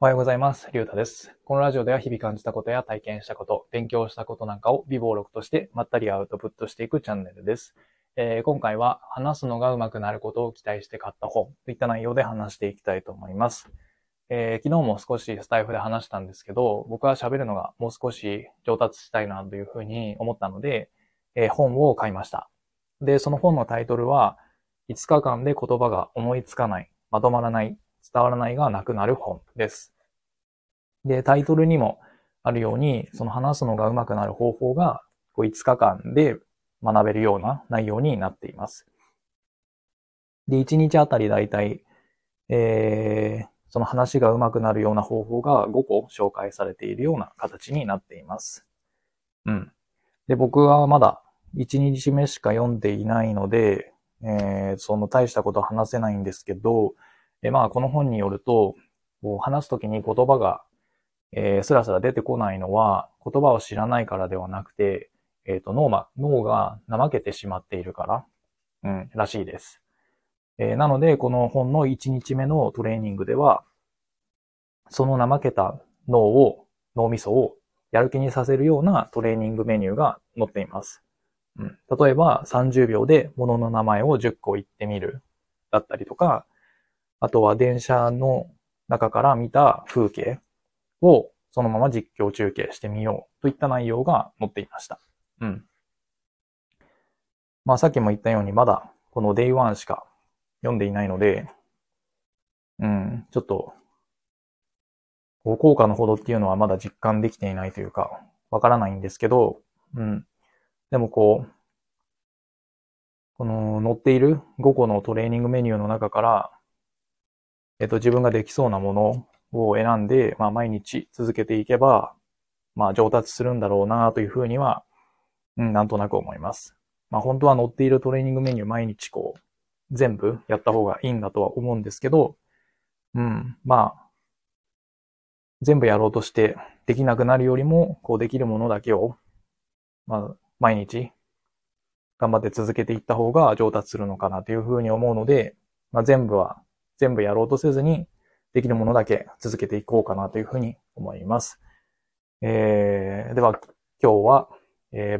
おはようございます。りゅうたです。このラジオでは日々感じたことや体験したこと、勉強したことなんかを微暴録としてまったりアウトプットしていくチャンネルです。今回は話すのが上手くなることを期待して買った本といった内容で話していきたいと思います。昨日も少しスタイフで話したんですけど、僕は喋るのがもう少し上達したいなというふうに思ったので、本を買いました。で、その本のタイトルは、5日間で言葉が思いつかない、まとまらない、伝わらないがなくなる本です。で、タイトルにもあるように、その話すのが上手くなる方法が5日間で学べるような内容になっています。で、1日あたりだいたい、その話が上手くなるような方法が5個紹介されているような形になっています。うん。で、僕はまだ1日目しか読んでいないので、その大したことは話せないんですけど、まあこの本によると、話すときに言葉が、スラスラ出てこないのは言葉を知らないからではなくて、脳が怠けてしまっているから、らしいです。なのでこの本の1日目のトレーニングでは、その怠けた脳みそをやる気にさせるようなトレーニングメニューが載っています。例えば30秒で物の名前を10個言ってみるだったりとか、あとは電車の中から見た風景をそのまま実況中継してみようといった内容が載っていました。まあさっきも言ったようにまだこの Day1 しか読んでいないので、ちょっと効果のほどっていうのはまだ実感できていないというかわからないんですけど、でもこの載っている5個のトレーニングメニューの中から、自分ができそうなものを選んで、まあ毎日続けていけば、まあ上達するんだろうなというふうには、なんとなく思います。まあ本当は載っているトレーニングメニュー毎日全部やった方がいいんだとは思うんですけど、まあ、全部やろうとしてできなくなるよりも、できるものだけを、まあ、毎日頑張って続けていった方が上達するのかなというふうに思うので、まあ、全部やろうとせずにできるものだけ続けていこうかなというふうに思います。では今日は、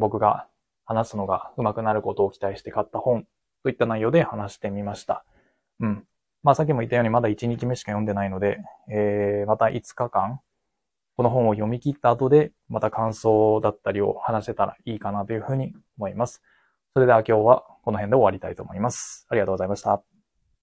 僕が話すのが上手くなることを期待して買った本といった内容で話してみました。まあさっきも言ったようにまだ1日目しか読んでないので、また5日間この本を読み切った後で、また感想だったりを話せたらいいかなというふうに思います。それでは今日はこの辺で終わりたいと思います。ありがとうございました。